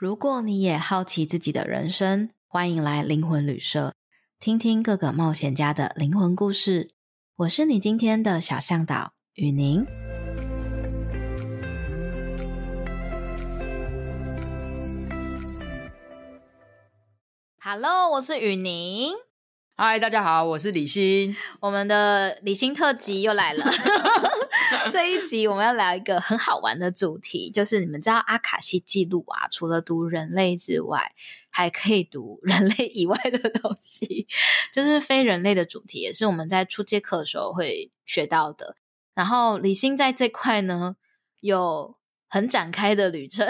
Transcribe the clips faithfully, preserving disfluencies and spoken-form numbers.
如果你也好奇自己的人生，欢迎来灵魂旅社，听听各个冒险家的灵魂故事。我是你今天的小向导雨宁。Hello， 我是雨宁。嗨，大家好，我是李欣。我们的李欣特辑又来了。这一集我们要聊一个很好玩的主题，就是你们知道阿卡西记录啊，除了读人类之外，还可以读人类以外的东西，就是非人类的主题，也是我们在初阶课的时候会学到的。然后李欣在这块呢，有很展开的旅程，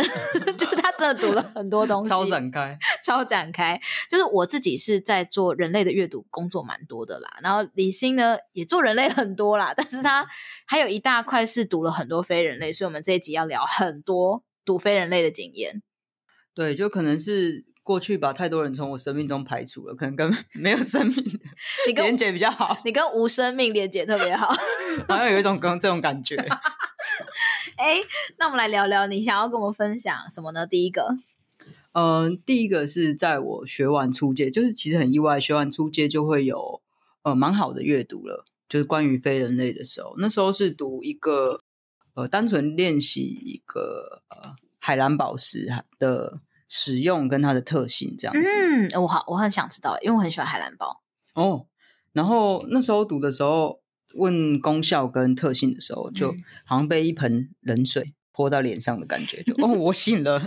就是他真的读了很多东西，超展开，超展开。就是我自己是在做人类的阅读工作蛮多的啦，然后李欣呢也做人类很多啦，但是他还有一大块是读了很多非人类，所以我们这一集要聊很多读非人类的经验。对，就可能是过去把太多人从我生命中排除了，可能跟没有生命的连结比较好，你跟无生命连结特别好，好像有一种这种感觉。哎、欸，那我们来聊聊你想要跟我们分享什么呢？第一个呃，第一个是在我学完初阶，就是其实很意外，学完初阶就会有呃蛮好的阅读了，就是关于非人类的时候，那时候是读一个呃单纯练习一个呃海蓝宝石的使用跟它的特性这样子。嗯，我好，我很想知道，因为我很喜欢海蓝宝哦。然后那时候读的时候问功效跟特性的时候，就好像被一盆冷水泼到脸上的感觉，就哦，我醒了，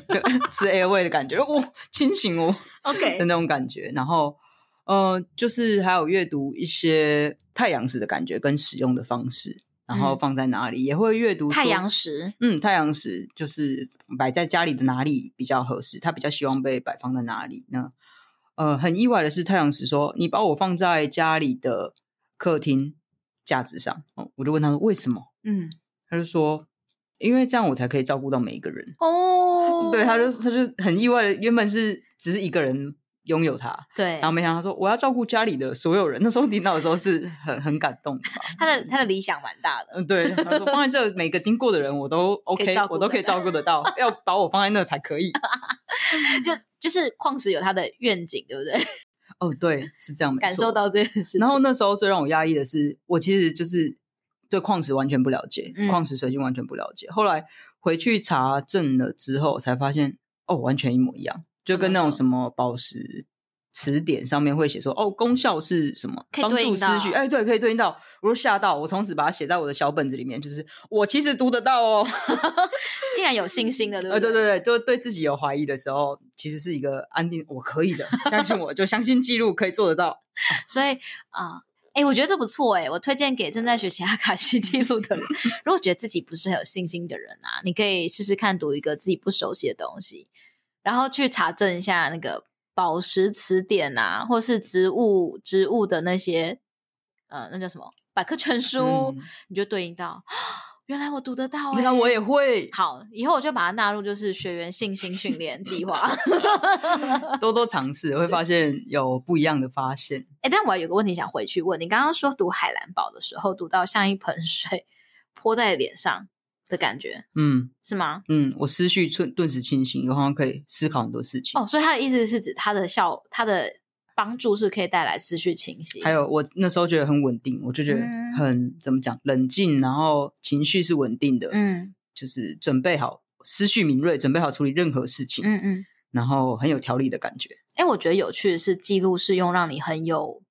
是 Airway 的感觉，我、哦、清醒哦 ，OK 的那种感觉。然后呃，就是还有阅读一些太阳石的感觉跟使用的方式，然后放在哪里，嗯、也会阅读太阳石。嗯，太阳石就是摆在家里的哪里比较合适，他比较希望被摆放在哪里呢？呃，很意外的是，太阳石说：“你把我放在家里的客厅。”价值上、哦、我就问他说为什么，嗯，他就说因为这样我才可以照顾到每一个人哦。对，他就他就很意外的，原本是只是一个人拥有它，对，然后没想到他说我要照顾家里的所有人。那时候听到的时候是很很感动的吧，他的他的理想蛮大的。对，他说放在这每个经过的人我都 OK， 我都可以照顾得到，要把我放在那才可以。就就是矿石有他的愿景，对不对？哦，对，是这样，没错，感受到这件事情。然后那时候最让我压抑的是，我其实就是对矿石完全不了解，嗯、矿石水晶完全不了解。后来回去查证了之后，才发现哦，完全一模一样，就跟那种什么宝石词典上面会写说哦，功效是什么，帮助思绪，哎，对，可以对应到。我就吓到，我从此把它写在我的小本子里面，就是我其实读得到哦。竟然有信心的，对不对？呃、对对对，就对自己有怀疑的时候，其实是一个安定，我可以的，相信我，就相信记录可以做得到。所以啊，哎、呃，我觉得这不错哎，我推荐给正在学习阿卡西记录的人。如果觉得自己不是很有信心的人啊，你可以试试看读一个自己不熟悉的东西，然后去查证一下那个。宝石词典啊，或是植物植物的那些呃，那叫什么百科全书、嗯、你就对应到原来我读得到、欸、原来我也会。好，以后我就把它纳入就是学员信心训练计划。多多尝试会发现有不一样的发现、欸、但我还有个问题想回去问你，刚刚说读海蓝宝的时候读到像一盆水泼在脸上的感觉，嗯，是吗？嗯，我思绪顿时清醒，我好像可以思考很多事情。哦，所以他的意思是指他的效，他的帮助是可以带来思绪清晰。还有我那时候觉得很稳定，我就觉得很、嗯、怎么讲，冷静，然后情绪是稳定的，嗯，就是准备好，思绪敏锐，准备好处理任何事情，嗯嗯，然后很有条理的感觉。哎、欸，我觉得有趣的是，记录是用让你很有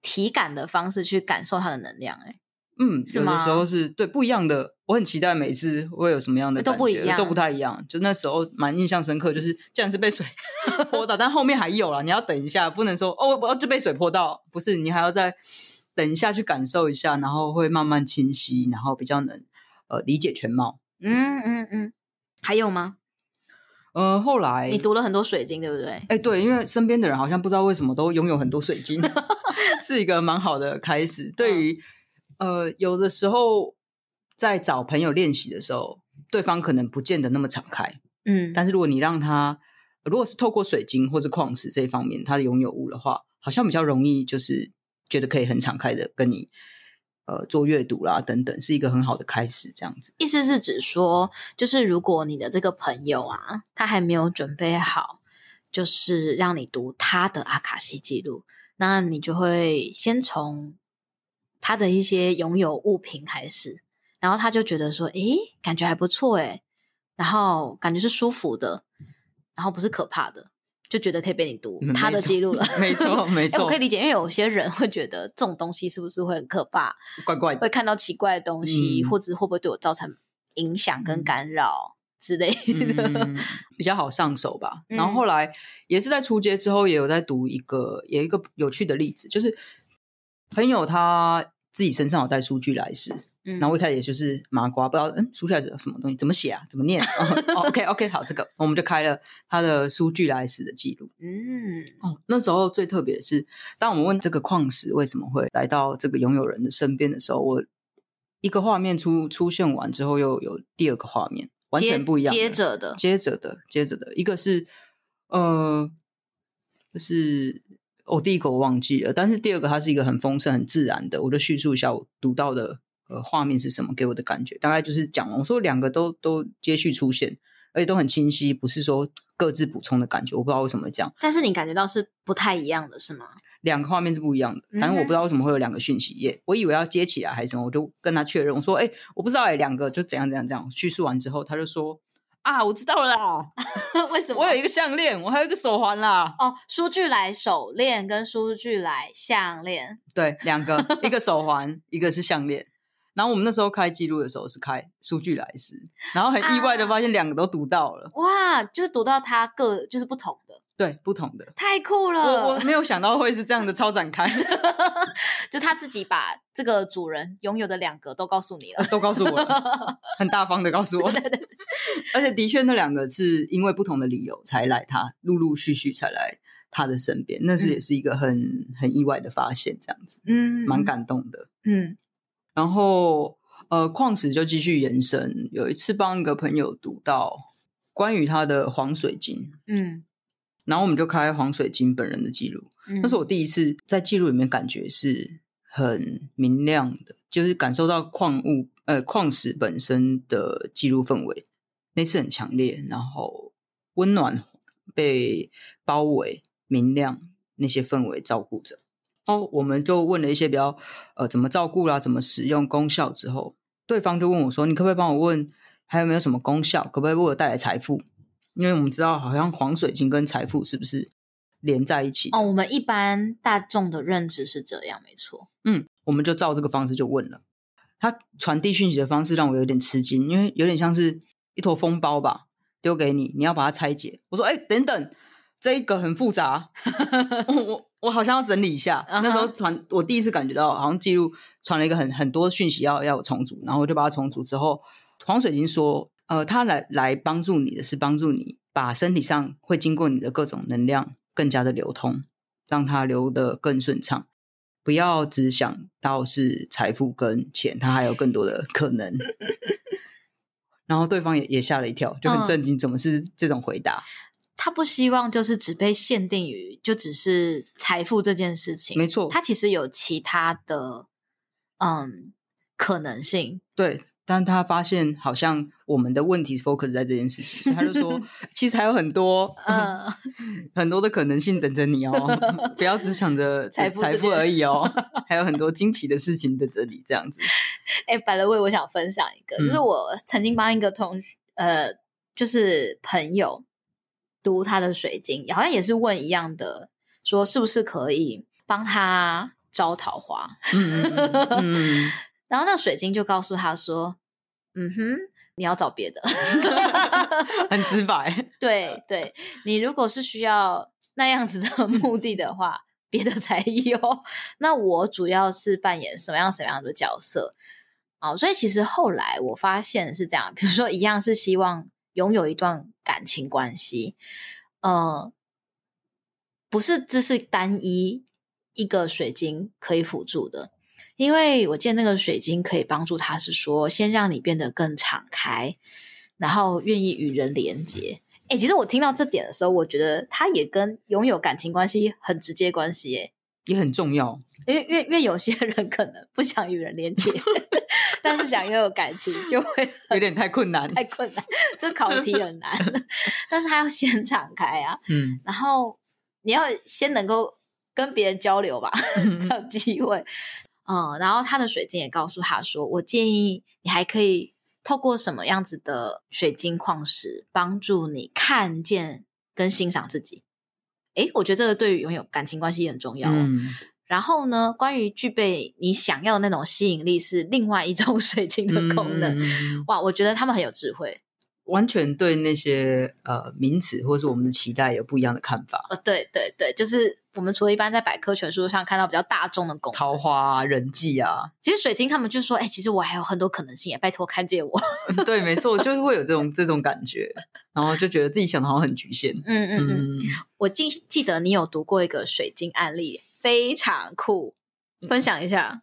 体感的方式去感受它的能量、欸，哎。嗯，有的时候是对不一样的，我很期待每次会有什么样的感觉，都不一样，都不太一样。就那时候蛮印象深刻，就是既然是被水泼到，但后面还有啦，你要等一下，不能说哦，我就被水泼到，不是，你还要再等一下去感受一下，然后会慢慢清晰，然后比较能呃理解全貌。嗯嗯嗯，还有吗？呃，后来你读了很多水晶，对不对？哎，对，因为身边的人好像不知道为什么都拥有很多水晶，是一个蛮好的开始。对于呃，有的时候在找朋友练习的时候，对方可能不见得那么敞开，嗯，但是如果你让他，如果是透过水晶或是矿石这一方面他的拥有物的话，好像比较容易，就是觉得可以很敞开的跟你呃做阅读啦等等，是一个很好的开始这样子。意思是指说，就是如果你的这个朋友啊，他还没有准备好就是让你读他的阿卡西记录，那你就会先从他的一些拥有物品开始，然后他就觉得说诶感觉还不错诶，然后感觉是舒服的，然后不是可怕的，就觉得可以被你读他的记录了。没错没错、欸、我可以理解，因为有些人会觉得这种东西是不是会很可怕，怪怪的，会看到奇怪的东西、嗯、或者会不会对我造成影响跟干扰、嗯之类的、嗯、比较好上手吧、嗯、然后后来也是在初阶之后也有在读一个也有一个有趣的例子，就是朋友他自己身上有带数据来时、嗯、然后一开始也就是麻瓜不知道嗯，数据来时什么东西怎么写啊怎么念、哦、OK OK 好，这个我们就开了他的数据来时的记录。嗯，哦，那时候最特别的是当我们问这个矿石为什么会来到这个拥有人的身边的时候，我一个画面 出, 出现完之后又有第二个画面，完全不一样的，接着的接着的接着的一个是呃就是我、哦、第一个我忘记了，但是第二个它是一个很丰盛很自然的，我就叙述一下我读到的呃画面是什么给我的感觉，大概就是讲我说两个都都接续出现，而且都很清晰，不是说各自补充的感觉，我不知道为什么这样。但是你感觉到是不太一样的是吗？两个画面是不一样的，但是我不知道为什么会有两个讯息页、嗯、我以为要接起来还是什么，我就跟他确认，我说哎、欸，我不知道哎、欸，两个就怎样怎样怎样叙述完之后，他就说啊我知道了啦为什么我有一个项链，我还有一个手环啦。哦，数据来手链跟数据来项链，对，两个一个手环一个是项链。然后我们那时候开记录的时候是开数据来时，然后很意外的发现两个都读到了、啊、哇，就是读到他各就是不同的，对，不同的，太酷了。 我, 我没有想到会是这样的超展开就他自己把这个主人拥有的两个都告诉你了都告诉我了，很大方的告诉我对对对，而且的确那两个是因为不同的理由才来他陆陆续续才来他的身边，那是也是一个很、嗯、很意外的发现这样子，嗯，蛮感动的。嗯，然后呃矿石就继续延伸，有一次帮一个朋友读到关于他的黄水晶，嗯，然后我们就开黄水晶本人的记录、嗯、那是我第一次在记录里面感觉是很明亮的，就是感受到矿物呃矿石本身的记录氛围，那次很强烈，然后温暖被包围明亮那些氛围照顾着。然后我们就问了一些比较呃怎么照顾啦、啊、怎么使用功效之后，对方就问我说你可不可以帮我问还有没有什么功效，可不可以为我带来财富，因为我们知道好像黄水晶跟财富是不是连在一起的哦，我们一般大众的认知是这样，没错。嗯，我们就照这个方式就问了他，传递讯息的方式让我有点吃惊，因为有点像是一坨风包吧，丢给你你要把它拆解。我说哎、欸，等等，这一个很复杂我, 我, 我好像要整理一下、uh-huh. 那时候传我第一次感觉到好像记录传了一个很很多讯息要要重组，然后我就把它重组之后，黄水晶说呃，他来来帮助你的是帮助你把身体上会经过你的各种能量更加的流通，让它流得更顺畅，不要只想到是财富跟钱，它还有更多的可能然后对方也也吓了一跳，就很震惊、嗯、怎么是这种回答，他不希望就是只被限定于就只是财富这件事情，没错，他其实有其他的嗯可能性，对，但他发现好像我们的问题 focus 在这件事情，所以他就说其实还有很多、呃、很多的可能性等着你哦不要只想着财 富, 财富而已哦还有很多惊奇的事情等着你这样子。哎、欸，by the way，我想分享一个、嗯、就是我曾经帮一个同学呃，就是朋友读他的水晶，好像也是问一样的，说是不是可以帮他招桃花嗯嗯嗯然后那水晶就告诉他说嗯哼你要找别的很直白对对，你如果是需要那样子的目的的话别的才有，那我主要是扮演什么样什么样的角色、哦、所以其实后来我发现是这样，比如说一样是希望拥有一段感情关系，呃，不是只是单一一个水晶可以辅助的，因为我见那个水晶可以帮助他是说先让你变得更敞开，然后愿意与人连结、欸、其实我听到这点的时候我觉得他也跟拥有感情关系很直接关系耶，也很重要，因为因为因为有些人可能不想与人连接但是想要有感情就会有点太困难太困难这考题很难但是他要先敞开啊，嗯，然后你要先能够跟别人交流吧才有机会。嗯，然后他的水晶也告诉他说，我建议你还可以透过什么样子的水晶矿石帮助你看见跟欣赏自己。诶，我觉得这个对于拥有感情关系也很重要哦。嗯，然后呢，关于具备你想要的那种吸引力是另外一种水晶的功能。嗯，哇，我觉得他们很有智慧，完全对那些呃名词或是我们的期待有不一样的看法。哦，对对对，就是我们除了一般在百科全书上看到比较大众的功能，桃花啊、人际啊，其实水晶他们就说，哎、欸，其实我还有很多可能性，拜托看见我。对，没错，就是会有这种这种感觉，然后就觉得自己想的好像很局限。嗯嗯嗯，我记记得你有读过一个水晶案例，非常酷，分享一下。嗯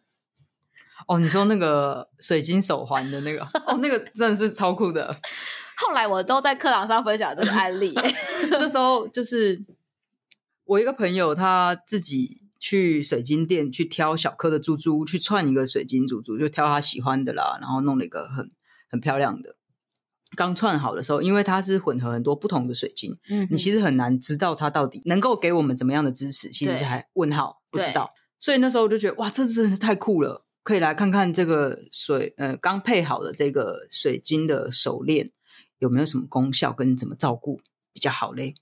哦，你说那个水晶手环的那个哦，那个真的是超酷的。后来我都在课堂上分享这个案例那时候就是我一个朋友他自己去水晶店去挑小颗的珠珠，去串一个水晶珠珠，就挑他喜欢的啦，然后弄了一个很很漂亮的。刚串好的时候，因为它是混合很多不同的水晶，嗯，你其实很难知道它到底能够给我们怎么样的支持，其实还问号不知道。所以那时候我就觉得哇，这真是太酷了，可以来看看这个水呃刚配好的这个水晶的手链有没有什么功效跟怎么照顾比较好嘞。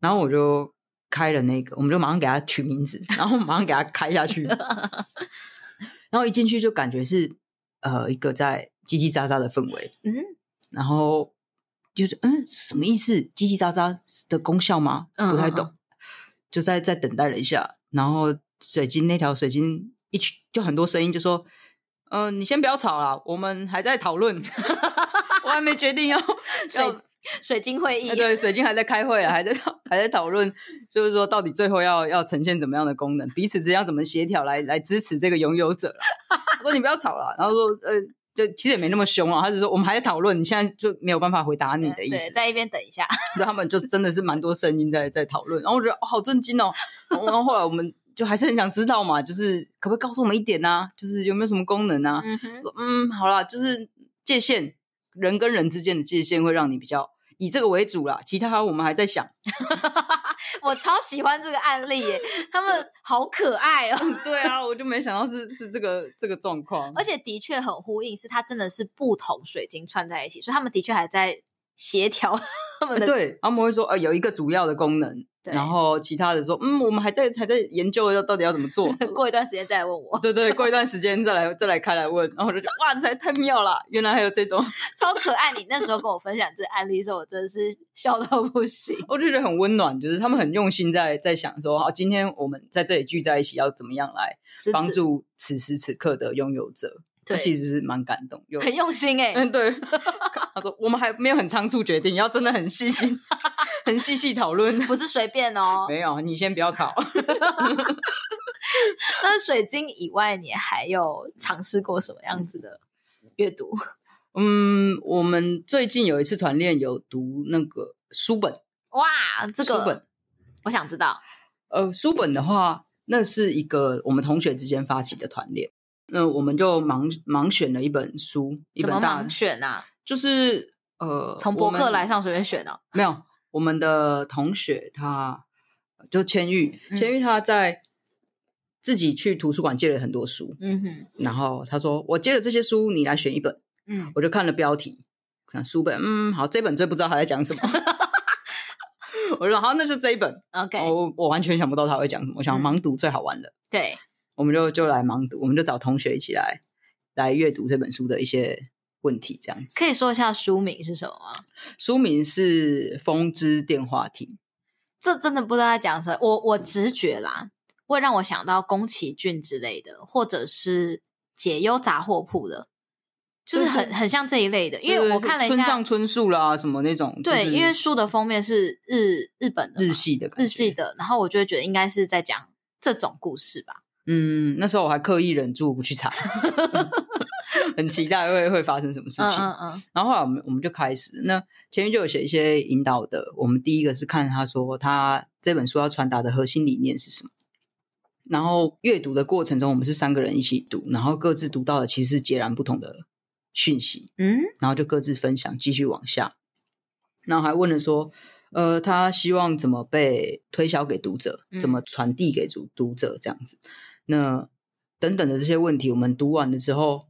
然后我就开了那个，我们就马上给它取名字，然后马上给它开下去然后一进去就感觉是呃一个在叽叽喳喳的氛围，嗯，然后就是嗯什么意思，叽叽喳喳的功效吗？不太懂，嗯，就在在等待了一下，然后水晶那条水晶一就很多声音就说，嗯、呃，你先不要吵啦，我们还在讨论我还没决定要水水晶会议，对，水晶还在开会啊，还在还在讨论，就是说到底最后要要呈现怎么样的功能，彼此之间要怎么协调来来支持这个拥有者我说你不要吵啦，然后说呃，就其实也没那么凶啊，他就说我们还在讨论，你现在就没有办法回答你的意思，对，在一边等一下他们就真的是蛮多声音在在讨论，然后我觉得，哦，好震惊哦，然后后来我们就还是很想知道嘛，就是可不可以告诉我们一点啊，就是有没有什么功能啊，嗯哼，说嗯好啦，就是界限，人跟人之间的界限会让你比较以这个为主啦，其他我们还在想我超喜欢这个案例耶他们好可爱哦对啊，我就没想到是是这个这个状况，而且的确很呼应，是它真的是不同水晶串在一起，所以他们的确还在协调他们的，对，他们会说呃有一个主要的功能，然后其他的说嗯我们还在还在研究要到底要怎么做过一段时间再来问我，对对，过一段时间再来再来开来问，然后我就觉得哇，这才太妙了，原来还有这种超可爱。你那时候跟我分享这案例的时候，我真的是笑到不行，我就觉得很温暖，就是他们很用心在在想说，好，今天我们在这里聚在一起要怎么样来帮助此时此刻的拥有者，对，其实是蛮感动，很用心哎、欸。嗯，对，他说我们还没有很仓促决定，要真的很细心很细细讨论，不是随便哦。没有，你先不要吵那水晶以外你还有尝试过什么样子的阅读？嗯，我们最近有一次团练有读那个书本。哇，这个书本我想知道。呃，书本的话，那是一个我们同学之间发起的团练，那我们就盲盲选了一本书，一本大，怎么盲选啊？就是呃，从博客来上随便选的、啊。没有，我们的同学他就千玉，嗯、千玉他在自己去图书馆借了很多书，嗯哼，然后他说我借了这些书，你来选一本，嗯，我就看了标题，看书本，嗯，好，这本最不知道他在讲什么，我说好，那就这一本 ，OK， 我我完全想不到他会讲什么，我想盲读最好玩了，嗯、对。我们就就来盲读，我们就找同学一起来来阅读这本书的一些问题，这样子。可以说一下书名是什么吗？书名是《风之电话亭》。这真的不知道在讲什么，我我直觉啦，会让我想到宫崎骏之类的，或者是解忧杂货铺的，就是很很像这一类的。因为我看了一下村上春树啦，什么那种、就是。对，因为书的封面是日日本的日系的感觉，日系的，然后我就会觉得应该是在讲这种故事吧。嗯，那时候我还刻意忍住不去查很期待会会发生什么事情，嗯嗯嗯，然后后来我们我们就开始，那前面就有写一些引导的，我们第一个是看他说他这本书要传达的核心理念是什么，然后阅读的过程中我们是三个人一起读，然后各自读到的其实是截然不同的讯息，嗯，然后就各自分享继续往下，然后还问了说呃，他希望怎么被推销给读者，怎么传递给读者这样子，那等等的这些问题我们读完了之后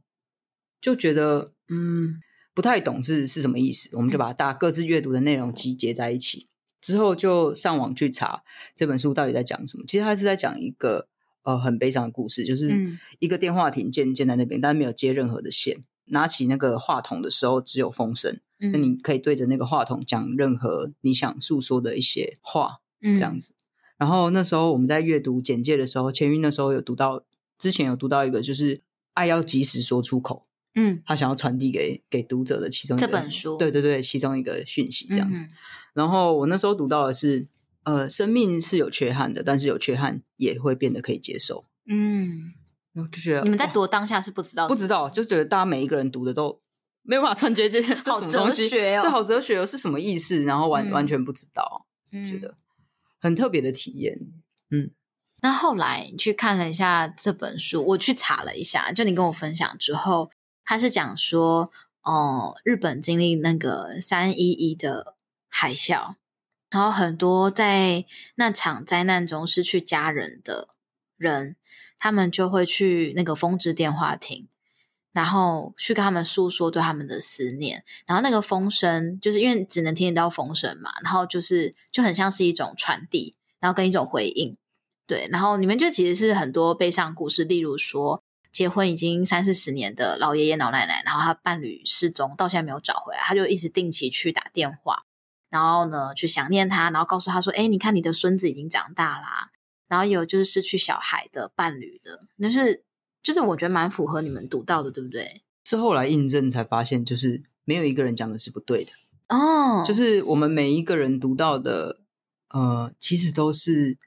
就觉得嗯不太懂是是什么意思，我们就把大家各自阅读的内容集结在一起之后就上网去查这本书到底在讲什么。其实他是在讲一个呃很悲伤的故事，就是一个电话亭建建在那边，但没有接任何的线，拿起那个话筒的时候只有风声，嗯，那你可以对着那个话筒讲任何你想诉说的一些话，嗯，这样子。然后那时候我们在阅读简介的时候，千韵那时候有读到，之前有读到一个就是爱要及时说出口，嗯，他想要传递给给读者的其中一个这本书，对对对，其中一个讯息这样子，嗯。然后我那时候读到的是，呃，生命是有缺憾的，但是有缺憾也会变得可以接受。嗯，然后就觉得你们在读当下是不知道，不知道，就觉得大家每一个人读的都没有办法串接这些，好哲学哦，这好哲学哦，是什么意思？然后完、嗯、完全不知道，嗯，觉得很特别的体验，嗯。那后来你去看了一下这本书，我去查了一下，就你跟我分享之后。他是讲说，哦、呃，日本经历那个三一一的海啸，然后很多在那场灾难中失去家人的人，他们就会去那个风之电话亭，然后去跟他们诉说对他们的思念。然后那个风声，就是因为只能听得到风声嘛，然后就是就很像是一种传递，然后跟一种回应。对，然后里面就其实是很多悲伤故事，例如说。结婚已经三四十年的老爷爷老奶奶，然后他伴侣失踪到现在没有找回来，他就一直定期去打电话，然后呢去想念他，然后告诉他说诶你看你的孙子已经长大啦，然后有就是失去小孩的伴侣的，就是就是我觉得蛮符合你们读到的，对不对？是后来印证才发现就是没有一个人讲的是不对的哦，就是我们每一个人读到的呃，其实都是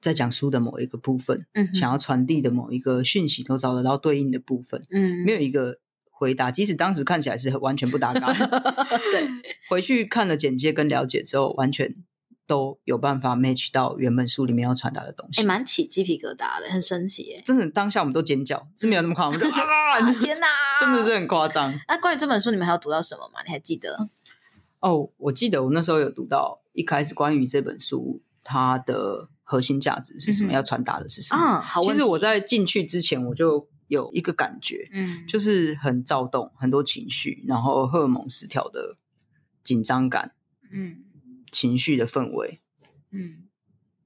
在讲书的某一个部分，嗯，想要传递的某一个讯息都找得到对应的部分，嗯，没有一个回答，即使当时看起来是完全不搭嘎对，回去看了简介跟了解之后完全都有办法 match 到原本书里面要传达的东西，蛮、欸、起鸡皮疙瘩的，很神奇耶，真的当下我们都尖叫，是没有那么夸张我们就 啊, 啊天哪真的是很夸张。那、啊、关于这本书你们还有读到什么吗？你还记得？哦，我记得我那时候有读到一开始关于这本书它的核心价值是什么、嗯、要传达的是什么、啊、好问题。其实我在进去之前我就有一个感觉、嗯、就是很躁动，很多情绪，然后荷尔蒙失调的紧张感、嗯、情绪的氛围、嗯、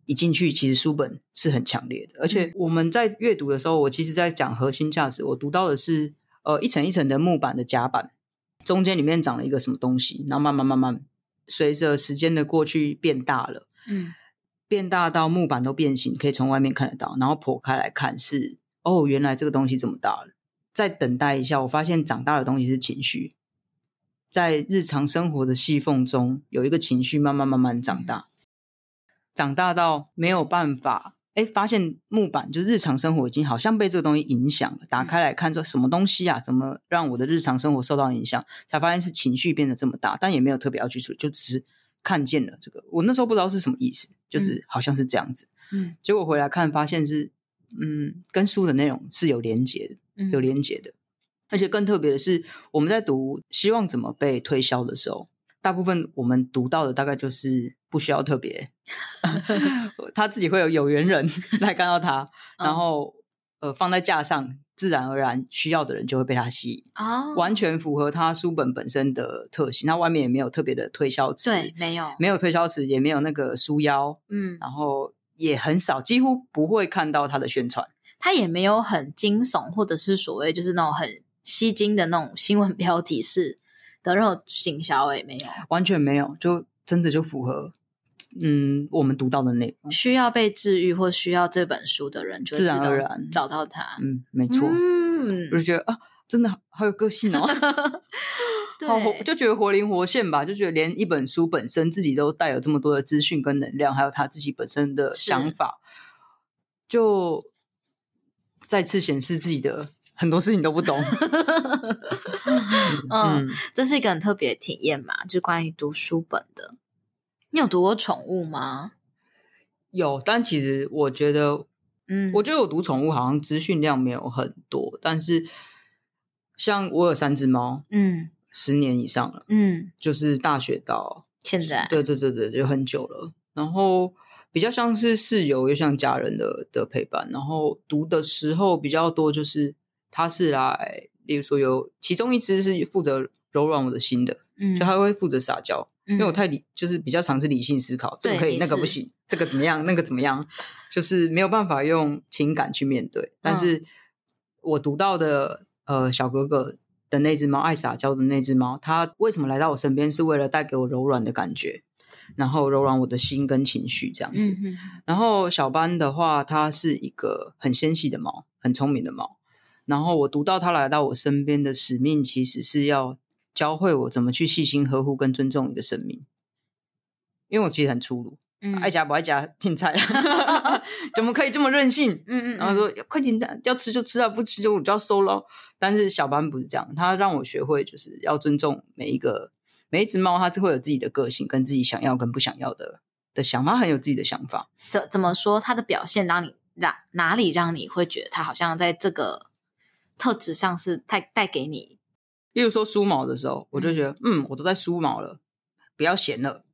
一进去其实书本是很强烈的，而且我们在阅读的时候，我其实在讲核心价值，我读到的是呃一层一层的木板的甲板，中间里面长了一个什么东西，然后慢慢慢慢随着时间的过去变大了，嗯，变大到木板都变形，可以从外面看得到，然后剖开来看是哦原来这个东西这么大了。再等待一下，我发现长大的东西是情绪，在日常生活的细缝中有一个情绪慢慢慢慢长大，长大到没有办法诶发现木板就日常生活已经好像被这个东西影响了，打开来看说什么东西啊，怎么让我的日常生活受到影响，才发现是情绪变得这么大，但也没有特别要去处理，就只是看见了这个，我那时候不知道是什么意思，就是好像是这样子，嗯，结果回来看发现是嗯，跟书的内容是有连结的、嗯、有连结的。而且更特别的是我们在读希望怎么被推销的时候，大部分我们读到的大概就是不需要特别他自己会有有缘人来看到他，然后、嗯、呃放在架上，自然而然需要的人就会被他吸引、oh. 完全符合他书本本身的特性，那外面也没有特别的推销词，对，没有没有推销词，也没有那个书腰，嗯，然后也很少，几乎不会看到他的宣传，他也没有很惊悚或者是所谓就是那种很吸睛的那种新闻标题式的任何行销，也没有，完全没有，就真的就符合嗯，我们读到的内容，需要被治愈或需要这本书的人就自然而然找到它，嗯，没错，嗯，我就觉得啊，真的好有个性哦对，好活，就觉得活灵活现吧，就觉得连一本书本身自己都带有这么多的资讯跟能量，还有他自己本身的想法，就再次显示自己的很多事情都不懂嗯，这是一个很特别的体验嘛，就关于读书本的。你有读过宠物吗？有，但其实我觉得嗯，我觉得我读宠物好像资讯量没有很多，但是像我有三只猫，嗯，十年以上了，嗯，就是大学到现在，对对对对，就很久了。然后比较像是室友，又像家人的的陪伴。然后读的时候比较多，就是他是来，例如说有其中一只是负责柔软我的心的，嗯，就他会负责撒娇。因为我太理、嗯、就是比较常是理性思考，这个可以那个不行，这个怎么样那个怎么样，就是没有办法用情感去面对。但是我读到的呃小哥哥的那只猫，爱撒娇的那只猫，它为什么来到我身边，是为了带给我柔软的感觉，然后柔软我的心跟情绪这样子、嗯、然后小班的话，它是一个很纤细的猫，很聪明的猫。然后我读到它来到我身边的使命，其实是要教会我怎么去细心呵护跟尊重你的生命。因为我其实很粗鲁、嗯、爱夹不爱夹青菜怎么可以这么任性，嗯嗯嗯，然后说快点要吃就吃啊，不吃就我就要收咯。但是小班不是这样，他让我学会就是要尊重每一个每一只猫，它会有自己的个性跟自己想要跟不想要的的想法，很有自己的想法。怎怎么说它的表现让你让哪里让你会觉得它好像在这个特质上是带带给你？例如说梳毛的时候，我就觉得嗯，我都在梳毛了，不要闲了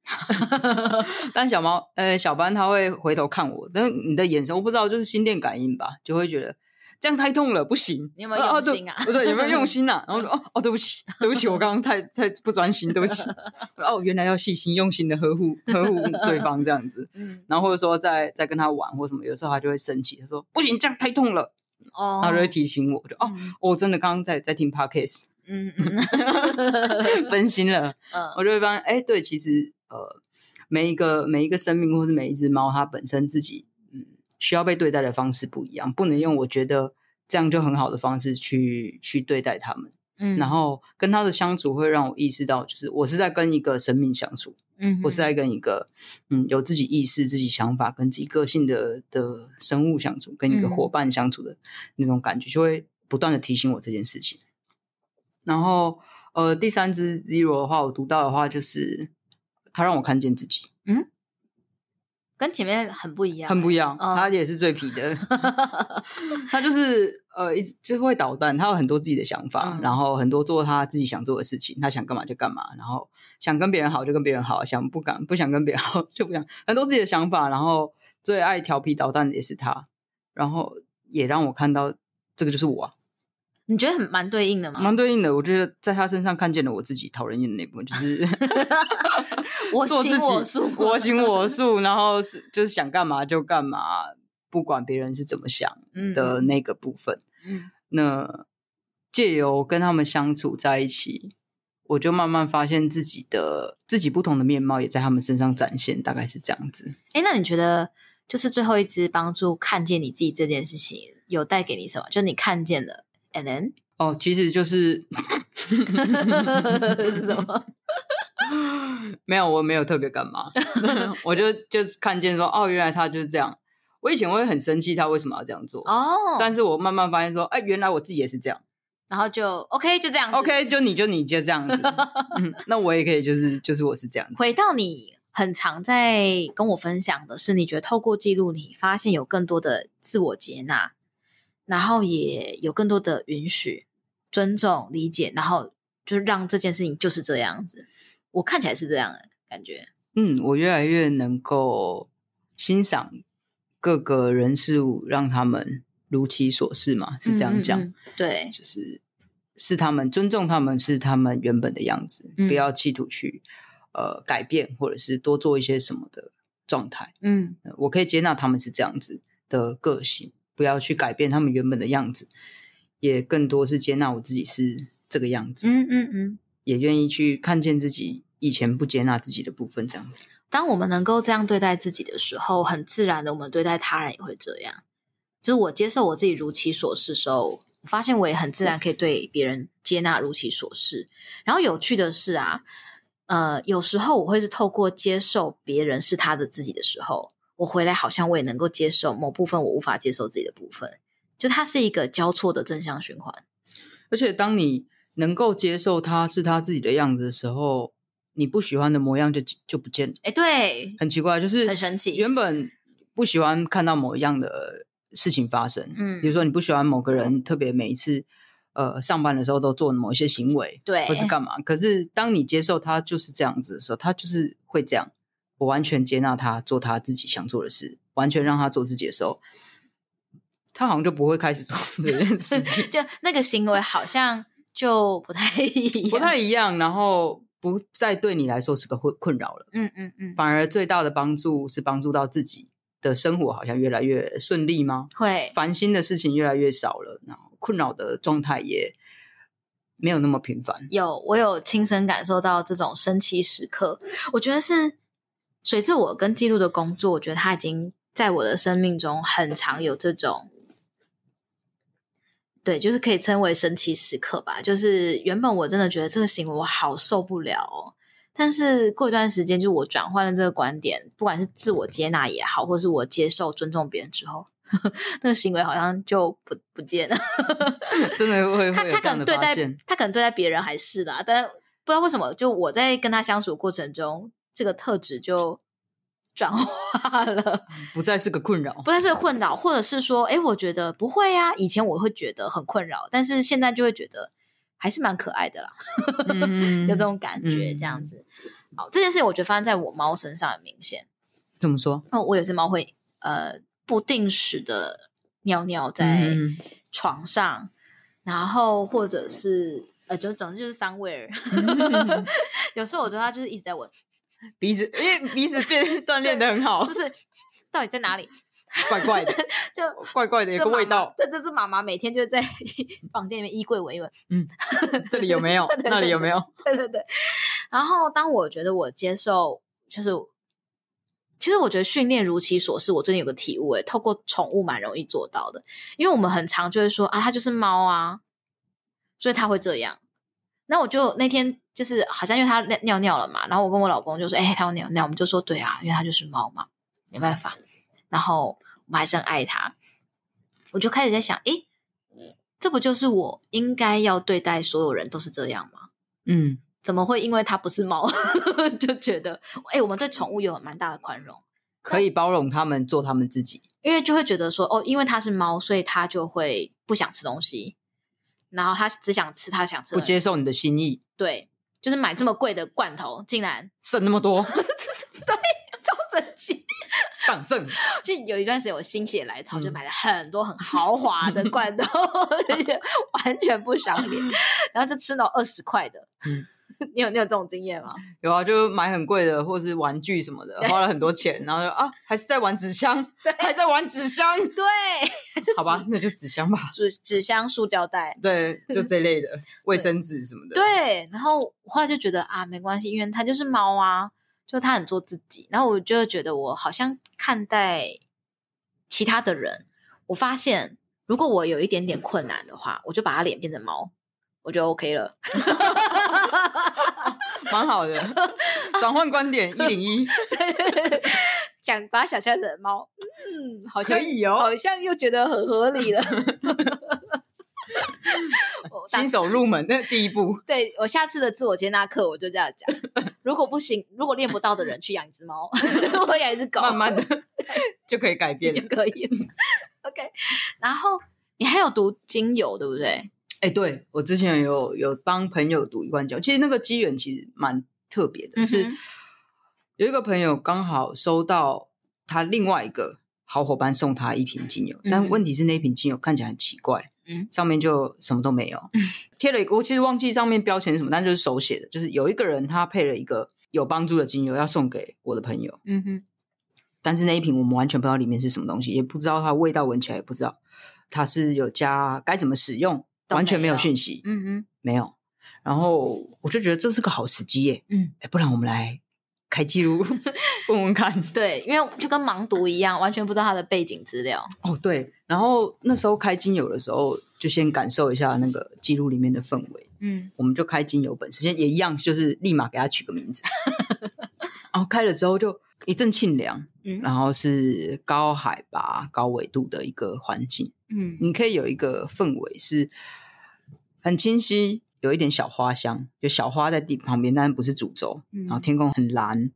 但小猫呃小班他会回头看我，但你的眼神我不知道，就是心电感应吧，就会觉得这样太痛了不行。你有没有用心啊、哦、对, 对有没有用心啊然后哦哦对不起对不起，我刚刚太太不专心，对不起哦，原来要细心用心的呵护呵护对方这样子、嗯、然后或者说在在跟他玩或什么，有时候他就会生气，他说不行这样太痛了，哦，他就会提醒我，就哦、嗯、我真的刚刚在在听 podcast，嗯分心了、嗯、我就会发现哎、欸，对，其实呃，每一个每一个生命或是每一只猫，它本身自己嗯需要被对待的方式不一样，不能用我觉得这样就很好的方式去去对待它们。嗯，然后跟它的相处会让我意识到，就是我是在跟一个生命相处，嗯，我是在跟一个嗯有自己意识、自己想法跟自己个性的的生物相处，跟一个伙伴相处的那种感觉，嗯、就会不断的提醒我这件事情。然后呃第三只 Zero 的话，我读到的话就是他让我看见自己。嗯，跟前面很不一样、欸、很不一样、哦、他也是最皮的他就是呃一直就会捣蛋，他有很多自己的想法、嗯、然后很多做他自己想做的事情，他想干嘛就干嘛，然后想跟别人好就跟别人好，想不敢不想跟别人好就不想，很多自己的想法，然后最爱调皮捣蛋的也是他，然后也让我看到这个就是我啊。你觉得很蛮对应的吗？蛮对应的，我觉得在他身上看见了我自己讨人厌的那部分，就是我行我素，我行我素，然后是就是想干嘛就干嘛，不管别人是怎么想的那个部分。嗯，那藉由跟他们相处在一起，我就慢慢发现自己的自己不同的面貌也在他们身上展现，大概是这样子。哎，那你觉得就是最后一只帮助看见你自己这件事情，有带给你什么？就你看见了。And then? 哦，其实就是这是什么？没有，我没有特别干嘛我就就是看见说哦，原来他就是这样。我以前会很生气他为什么要这样做哦， oh. 但是我慢慢发现说哎、欸，原来我自己也是这样，然后就 OK 就这样子 OK 就你就你就这样子、嗯、那我也可以就是就是我是这样子。回到你很常在跟我分享的是，你觉得透过记录你发现有更多的自我接纳，然后也有更多的允许、尊重、理解，然后就让这件事情就是这样子。我看起来是这样的感觉。嗯，我越来越能够欣赏各个人事物，让他们如其所是嘛，是这样讲。嗯嗯嗯，对，就是是他们，尊重他们是他们原本的样子，嗯、不要企图去呃改变或者是多做一些什么的状态。嗯，我可以接纳他们是这样子的个性。不要去改变他们原本的样子，也更多是接纳我自己是这个样子。嗯嗯嗯，也愿意去看见自己以前不接纳自己的部分，这样子。当我们能够这样对待自己的时候，很自然的，我们对待他人也会这样。就是我接受我自己如其所是的时候，我发现我也很自然可以对别人接纳如其所是。然后有趣的是啊，呃，有时候我会是透过接受别人是他的自己的时候。我回来好像我也能够接受某部分我无法接受自己的部分，就它是一个交错的正向循环。而且当你能够接受它是它自己的样子的时候，你不喜欢的模样就就不见了。哎、欸，对，很奇怪，就是很神奇。原本不喜欢看到某一样的事情发生，嗯，比如说你不喜欢某个人特别每一次呃上班的时候都做某一些行为，对，或是干嘛，可是当你接受他就是这样子的时候，他就是会这样，我完全接纳他做他自己想做的事，完全让他做自己的时候，他好像就不会开始做这件事情就那个行为好像就不太一样不太一样，然后不再对你来说是个困扰了，嗯嗯嗯，反而最大的帮助是帮助到自己的生活好像越来越顺利吗？会，烦心的事情越来越少了，然后困扰的状态也没有那么频繁。有，我有亲身感受到这种神奇时刻，我觉得是随着我跟记录的工作，我觉得它已经在我的生命中很常有这种，对，就是可以称为神奇时刻吧。就是原本我真的觉得这个行为我好受不了哦，但是过一段时间就我转换了这个观点，不管是自我接纳也好，或是我接受尊重别人之后那个行为好像就不不见了真的会他他可能对待他可能对待别人还是啦，但不知道为什么就我在跟他相处过程中这个特质就转化了，不再是个困扰，不再是个困扰，或者是说，哎，我觉得不会啊，以前我会觉得很困扰，但是现在就会觉得还是蛮可爱的啦，嗯、有这种感觉，这样子。嗯、好，这件事情我觉得发生在我猫身上很明显。怎么说？哦，我有只猫会呃不定时的尿尿在床上，嗯、然后或者是呃，就总之就是somewhere。嗯、有时候我觉得它就是一直在闻。鼻子，因为鼻子变锻炼的很好，就是到底在哪里？怪怪的，就怪怪的，有个味道。这这只妈妈每天就在房间里面衣柜闻一闻，嗯，这里有没有？对对对，那里有没有？对对对。然后，当我觉得我接受，就是其实我觉得训练如其所是。我最近有个体悟，哎，透过宠物蛮容易做到的，因为我们很常就会说啊，它就是猫啊，所以它会这样。那我就那天。就是好像因为他尿尿了嘛，然后我跟我老公就说：“哎、欸，他要尿尿。”我们就说：“对啊，因为他就是猫嘛，没办法。”然后我们还是很爱他。我就开始在想：“哎、欸，这不就是我应该要对待所有人都是这样吗？”嗯，怎么会因为他不是猫就觉得哎、欸，我们对宠物有蛮大的宽容，可以包容他们做他们自己，因为就会觉得说哦，因为他是猫，所以他就会不想吃东西，然后他只想吃他想吃的，不接受你的心意，对。就是买这么贵的罐头，竟然剩那么多，对，超神奇，当剩。就有一段时间我心血来潮，嗯、就买了很多很豪华的罐头，而且完全不赏脸，然后就吃到二十块的。嗯、你有你有这种经验吗？有啊，就买很贵的，或是玩具什么的，花了很多钱，然后就啊，还是在玩纸箱，对，还在玩纸箱，对，好吧，那就纸箱吧，纸纸箱、塑胶袋，对，就这类的卫生纸什么的，对。然后后来就觉得啊，没关系，因为它就是猫啊，就它很做自己。然后我就觉得我好像看待其他的人，我发现如果我有一点点困难的话，我就把它脸变成猫。我就 OK 了蛮好的转换观点一零一想把它想象成猫，嗯，好像可以哦，好像又觉得很合理了新手入门那第一步，对，我下次的自我接纳课我就这样讲如果不行，如果练不到的人去养一只猫或养一只狗，慢慢的就可以改变了就可以了 OK。 然后你还有读精油对不对？哎、欸，对，我之前有有帮朋友读一罐精油，其实那个机缘其实蛮特别的，嗯、是有一个朋友刚好收到他另外一个好伙伴送他一瓶精油，嗯、但问题是那瓶精油看起来很奇怪，嗯，上面就什么都没有，嗯、贴了一个，我其实忘记上面标签是什么，但就是手写的，就是有一个人他配了一个有帮助的精油要送给我的朋友，嗯哼，但是那一瓶我们完全不知道里面是什么东西，也不知道它味道，闻起来也不知道它是有加该怎么使用。完全没有讯息，嗯嗯，没有。然后我就觉得这是个好时机耶，嗯，哎，不然我们来开记录问问看。对，因为就跟盲读一样，完全不知道他的背景资料。哦，对。然后那时候开精油的时候，就先感受一下那个记录里面的氛围，嗯，我们就开精油本身，也一样，就是立马给他取个名字。然后开了之后就一阵沁凉，嗯，然后是高海拔、高纬度的一个环境。嗯，你可以有一个氛围是很清晰，有一点小花香，有小花在地旁边，但是不是主轴，嗯、然后天空很蓝，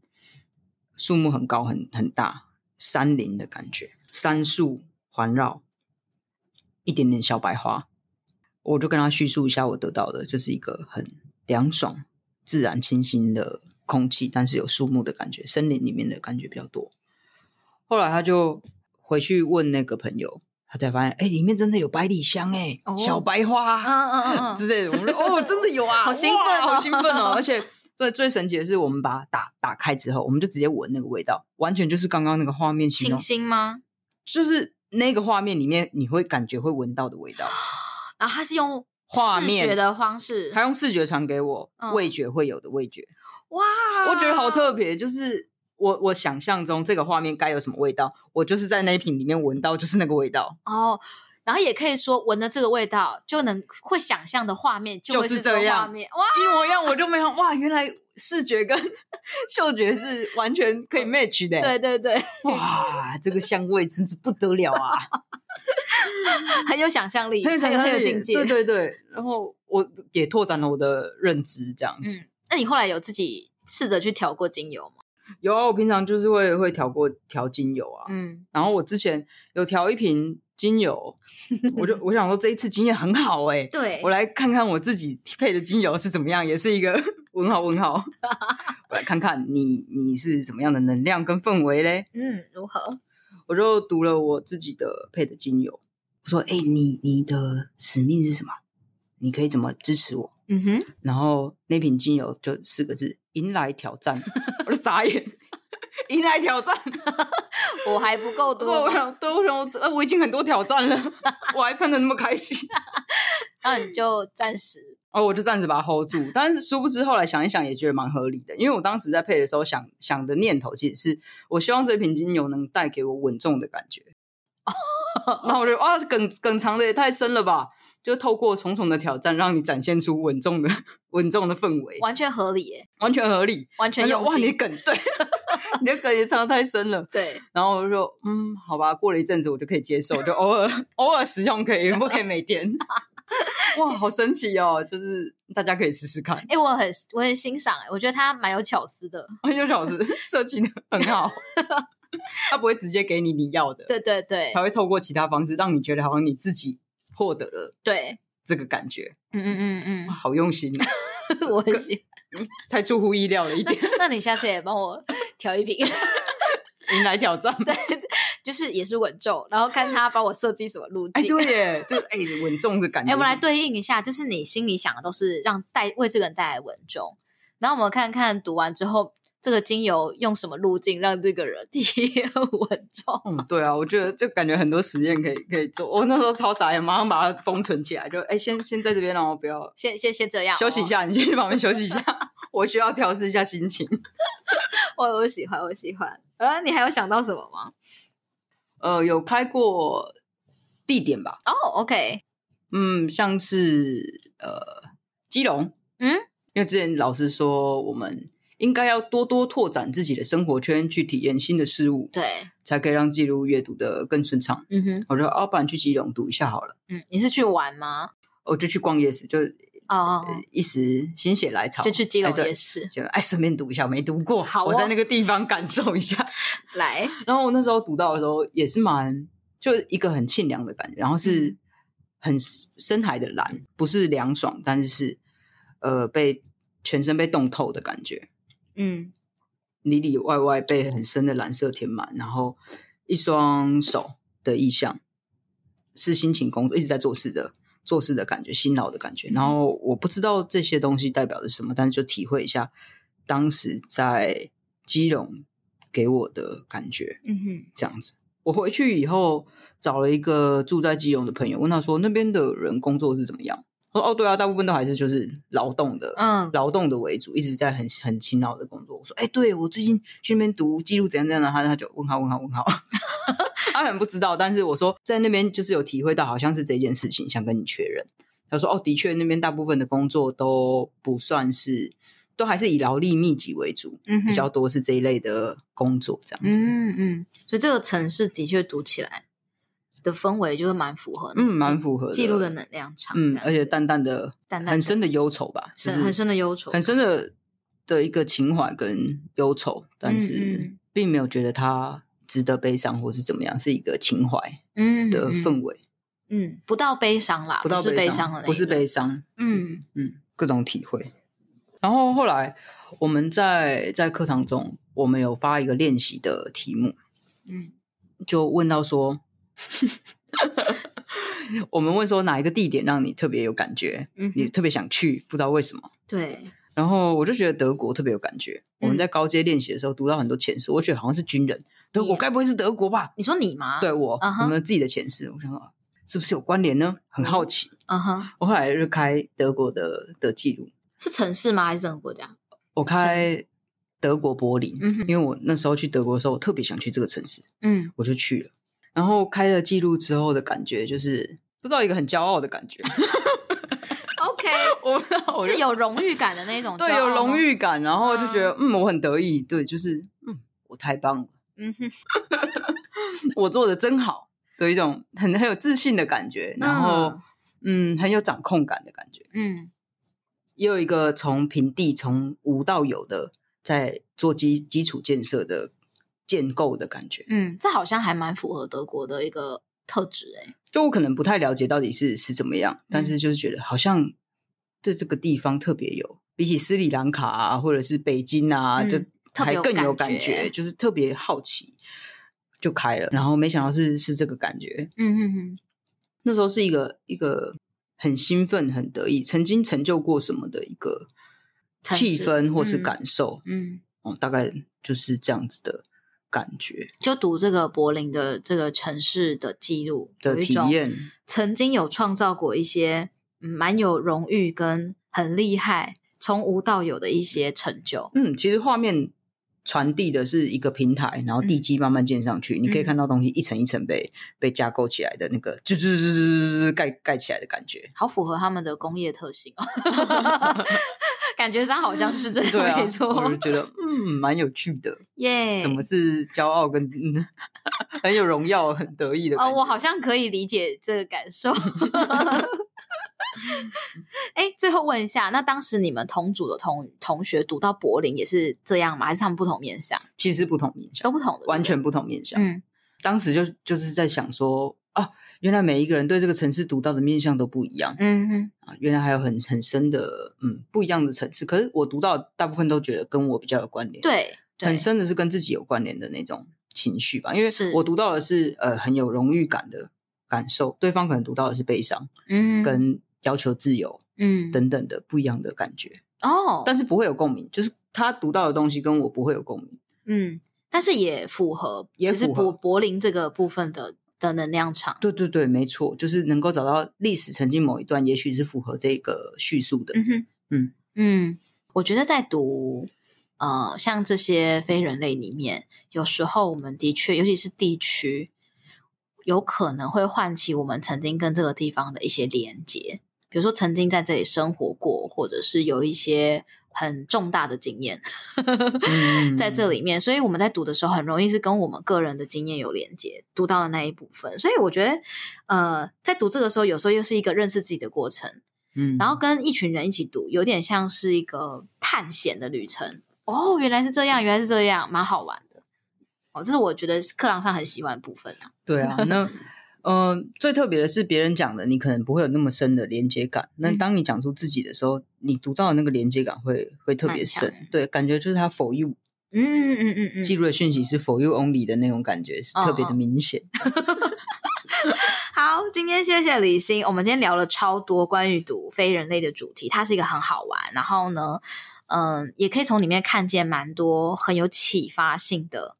树木很高 很, 很大，山林的感觉，杉树环绕，一点点小白花。我就跟他叙述一下我得到的，就是一个很凉爽自然清新的空气，但是有树木的感觉，森林里面的感觉比较多。后来他就回去问那个朋友，他才发现哎、欸，里面真的有百里香哎、欸哦，小白花、啊啊啊、之类的。我们说哦，真的有啊，好兴奋、哦，好兴奋哦！而且最最神奇的是，我们把它打打开之后，我们就直接闻那个味道，完全就是刚刚那个画面形容。清新吗？就是那个画面里面，你会感觉会闻到的味道。然后他是用视觉的方式，他用视觉传给我、嗯，味觉会有的味觉。哇，我觉得好特别，就是。我我想象中这个画面该有什么味道，我就是在那一瓶里面闻到就是那个味道哦。然后也可以说闻了这个味道就能会想象的画面就会是这个画面、就是、哇，一模一样。我就没有哇，原来视觉跟嗅觉是完全可以 match 的、欸、对对对，哇，这个香味真是不得了啊很有想象力，很有想象力，很有境界，对对对。然后我也拓展了我的认知这样子、嗯、那你后来有自己试着去调过精油吗？有啊，我平常就是会会调过调精油啊，嗯，然后我之前有调一瓶精油，我就我想说这一次经验很好哎、欸，对，我来看看我自己配的精油是怎么样，也是一个问号问号，我来看看你你是什么样的能量跟氛围嘞，嗯，如何？我就读了我自己的配的精油，我说哎、欸，你你的使命是什么？你可以怎么支持我？嗯哼，然后那瓶精油就四个字，迎来挑战。我就傻眼，迎来挑战，我还不够多。我想，对，我想，我已经很多挑战了，我还喷得那么开心。那你就暂时，哦，我就暂时把它 hold 住。但是殊不知，后来想一想也觉得蛮合理的，因为我当时在配的时候想想的念头，其实是我希望这瓶精油能带给我稳重的感觉。然后我就啊，梗梗藏的也太深了吧！就透过重重的挑战，让你展现出稳重的稳重的氛围，完全合理耶，完全合理，完全用心。哇，你梗对，你的梗也藏得太深了。对，然后我就说，嗯，好吧，过了一阵子我就可以接受，就偶尔偶尔使用可以，不可以每天。哇，好神奇哦！就是大家可以试试看。哎、欸，我很我很欣赏，我觉得他蛮有巧思的，很有巧思，设计的很好。他不会直接给你你要的，对对对，他会透过其他方式让你觉得好像你自己获得了对这个感觉。嗯嗯嗯嗯，好用心、啊、我很喜欢，才出乎意料了一点那, 那你下次也帮我调一瓶迎来挑战，对，就是也是稳重，然后看他帮我设计什么路径。哎，对耶，就哎稳重的感觉。哎，我们来对应一下，就是你心里想的都是让带为这个人带来稳重，然后我们看看读完之后这个精油用什么路径让这个人体验稳重、嗯、对啊，我觉得就感觉很多实验可以可以做。我那时候超傻眼，马上把它封存起来，就哎、欸，先先在这边，然后不要先先先这样休息一下、哦、你先去旁边休息一下我需要调试一下心情我我喜欢我喜欢。然后你还有想到什么吗？呃，有开过地点吧。哦、oh, OK， 嗯，像是呃基隆，嗯，因为之前老师说我们应该要多多拓展自己的生活圈，去体验新的事物，对，才可以让记录阅读的更顺畅。嗯哼，我说啊，不然去基隆读一下好了。嗯，你是去玩吗？我就去逛夜市，就哦、oh. 呃，一时心血来潮就去基隆夜市，就哎顺便读一下，没读过，好、哦，我在那个地方感受一下。来，然后我那时候读到的时候也是蛮，就一个很沁凉的感觉，然后是很深海的蓝，不是凉爽，但是是呃被全身被冻透的感觉。嗯，里里外外被很深的蓝色填满，然后一双手的意象是辛勤工作，一直在做事的做事的感觉，辛劳的感觉。然后我不知道这些东西代表的是什么，但是就体会一下当时在基隆给我的感觉。嗯哼，这样子。我回去以后找了一个住在基隆的朋友，问他说那边的人工作是怎么样。说哦，对啊，大部分都还是就是劳动的，嗯，劳动的为主，一直在很很勤劳的工作。我说，哎、欸，对我最近去那边读记录怎样怎样的，他他就问号问号问号，他很不知道。但是我说在那边就是有体会到，好像是这件事情，想跟你确认。他说，哦，的确那边大部分的工作都不算是，都还是以劳力密集为主，嗯，比较多是这一类的工作这样子。嗯嗯，所以这个城市的确读起来的氛围就是蛮符合的，嗯，蛮符合的记录的能量场，嗯，而且淡淡的淡淡很深的忧愁吧，是很深的忧愁，很深的的一个情怀跟忧愁，但是并没有觉得它值得悲伤或是怎么样，是一个情怀的氛围。 嗯, 嗯,嗯，不到悲伤啦，不到悲伤的，不是悲伤，嗯嗯，各种体会。然后后来我们在在课堂中，我们有发一个练习的题目，嗯，就问到说，我们问说哪一个地点让你特别有感觉，嗯，你特别想去，不知道为什么，对。然后我就觉得德国特别有感觉，嗯，我们在高阶练习的时候读到很多前世，我觉得好像是军人，德国该不会是德国吧？你说你吗？对，我，uh-huh. 我们自己的前世，我想说是不是有关联呢？很好奇，uh-huh. 我后来就开德国的的记录，是城市吗？还是整个国家？我开德国柏林，嗯，因为我那时候去德国的时候，我特别想去这个城市，嗯，我就去了。然后开了记录之后的感觉，就是不知道一个很骄傲的感觉。OK， 我是有荣誉感的那种，对，有荣誉感，然后就觉得 嗯, 嗯，我很得意，对，就是嗯，我太棒了，嗯哼，我做的真好的一种很很有自信的感觉，然后 嗯, 嗯，很有掌控感的感觉，嗯，也有一个从平地从无到有的在做基基础建设的建构的感觉，嗯，这好像还蛮符合德国的一个特质诶，欸。就我可能不太了解到底是是怎么样，但是就是觉得好像对这个地方特别有，比起斯里兰卡啊，或者是北京啊，就还更有感觉，就是特别好奇就开了，然后没想到是是这个感觉，嗯嗯嗯，那时候是一个一个很兴奋、很得意，曾经成就过什么的一个气氛或是感受，嗯，哦，大概就是这样子的。感觉就读这个柏林的这个城市的记录的体验，曾经有创造过一些蛮有荣誉跟很厉害从无到有的一些成就。嗯，其实画面传递的是一个平台，然后地基慢慢建上去，嗯，你可以看到东西一层一层被被架构起来的那个，就是盖盖起来的感觉，好符合他们的工业特性哦。感觉上好像是真的没错，啊，我就觉得嗯蛮有趣的耶，yeah. 怎么是骄傲跟，嗯，很有荣耀很得意的感觉，哦，我好像可以理解这个感受。哎，最后问一下，那当时你们同组的同同学读到柏林也是这样吗？还是他们不同面向？其实不同面向，都不同的，完全不同面向。嗯，当时就就是在想说啊，原来每一个人对这个城市读到的面向都不一样。嗯哼，啊，原来还有很很深的嗯不一样的层次。可是我读到大部分都觉得跟我比较有关联，对，对，很深的是跟自己有关联的那种情绪吧。因为我读到的是呃很有荣誉感的感受，对方可能读到的是悲伤，嗯，跟要求自由，嗯，等等的不一样的感觉哦，但是不会有共鸣，就是他读到的东西跟我不会有共鸣，嗯，但是也符合，也符合就是柏林这个部分的的能量场，对对对，没错，就是能够找到历史曾经某一段，也许是符合这个叙述的，嗯哼，嗯嗯，我觉得在读呃像这些非人类里面，有时候我们的确，尤其是地区，有可能会唤起我们曾经跟这个地方的一些连结。比如说曾经在这里生活过，或者是有一些很重大的经验在这里面，所以我们在读的时候很容易是跟我们个人的经验有连接，读到了那一部分。所以我觉得呃，在读这个时候有时候又是一个认识自己的过程，嗯，然后跟一群人一起读有点像是一个探险的旅程，哦，原来是这样，原来是这样，蛮好玩的，哦，这是我觉得课堂上很喜欢的部分啊。对啊，那呃，最特别的是别人讲的你可能不会有那么深的连接感，那当你讲出自己的时候，嗯，你读到的那个连接感会会特别深，对，感觉就是它 for you， 嗯嗯嗯嗯，记录的讯息是 for you only 的那种感觉是特别的明显，哦哦。好，今天谢谢李欣，我们今天聊了超多关于读非人类的主题，它是一个很好玩，然后呢嗯，也可以从里面看见蛮多很有启发性的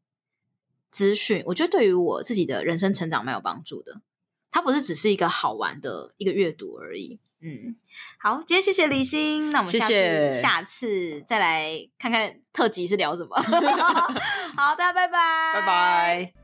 资讯，我觉得对于我自己的人生成长蛮有帮助的，它不是只是一个好玩的一个阅读而已。嗯，好，今天谢谢李欣，那我们下次谢谢下次再来看看特辑是聊什么。好，大家拜拜，拜拜。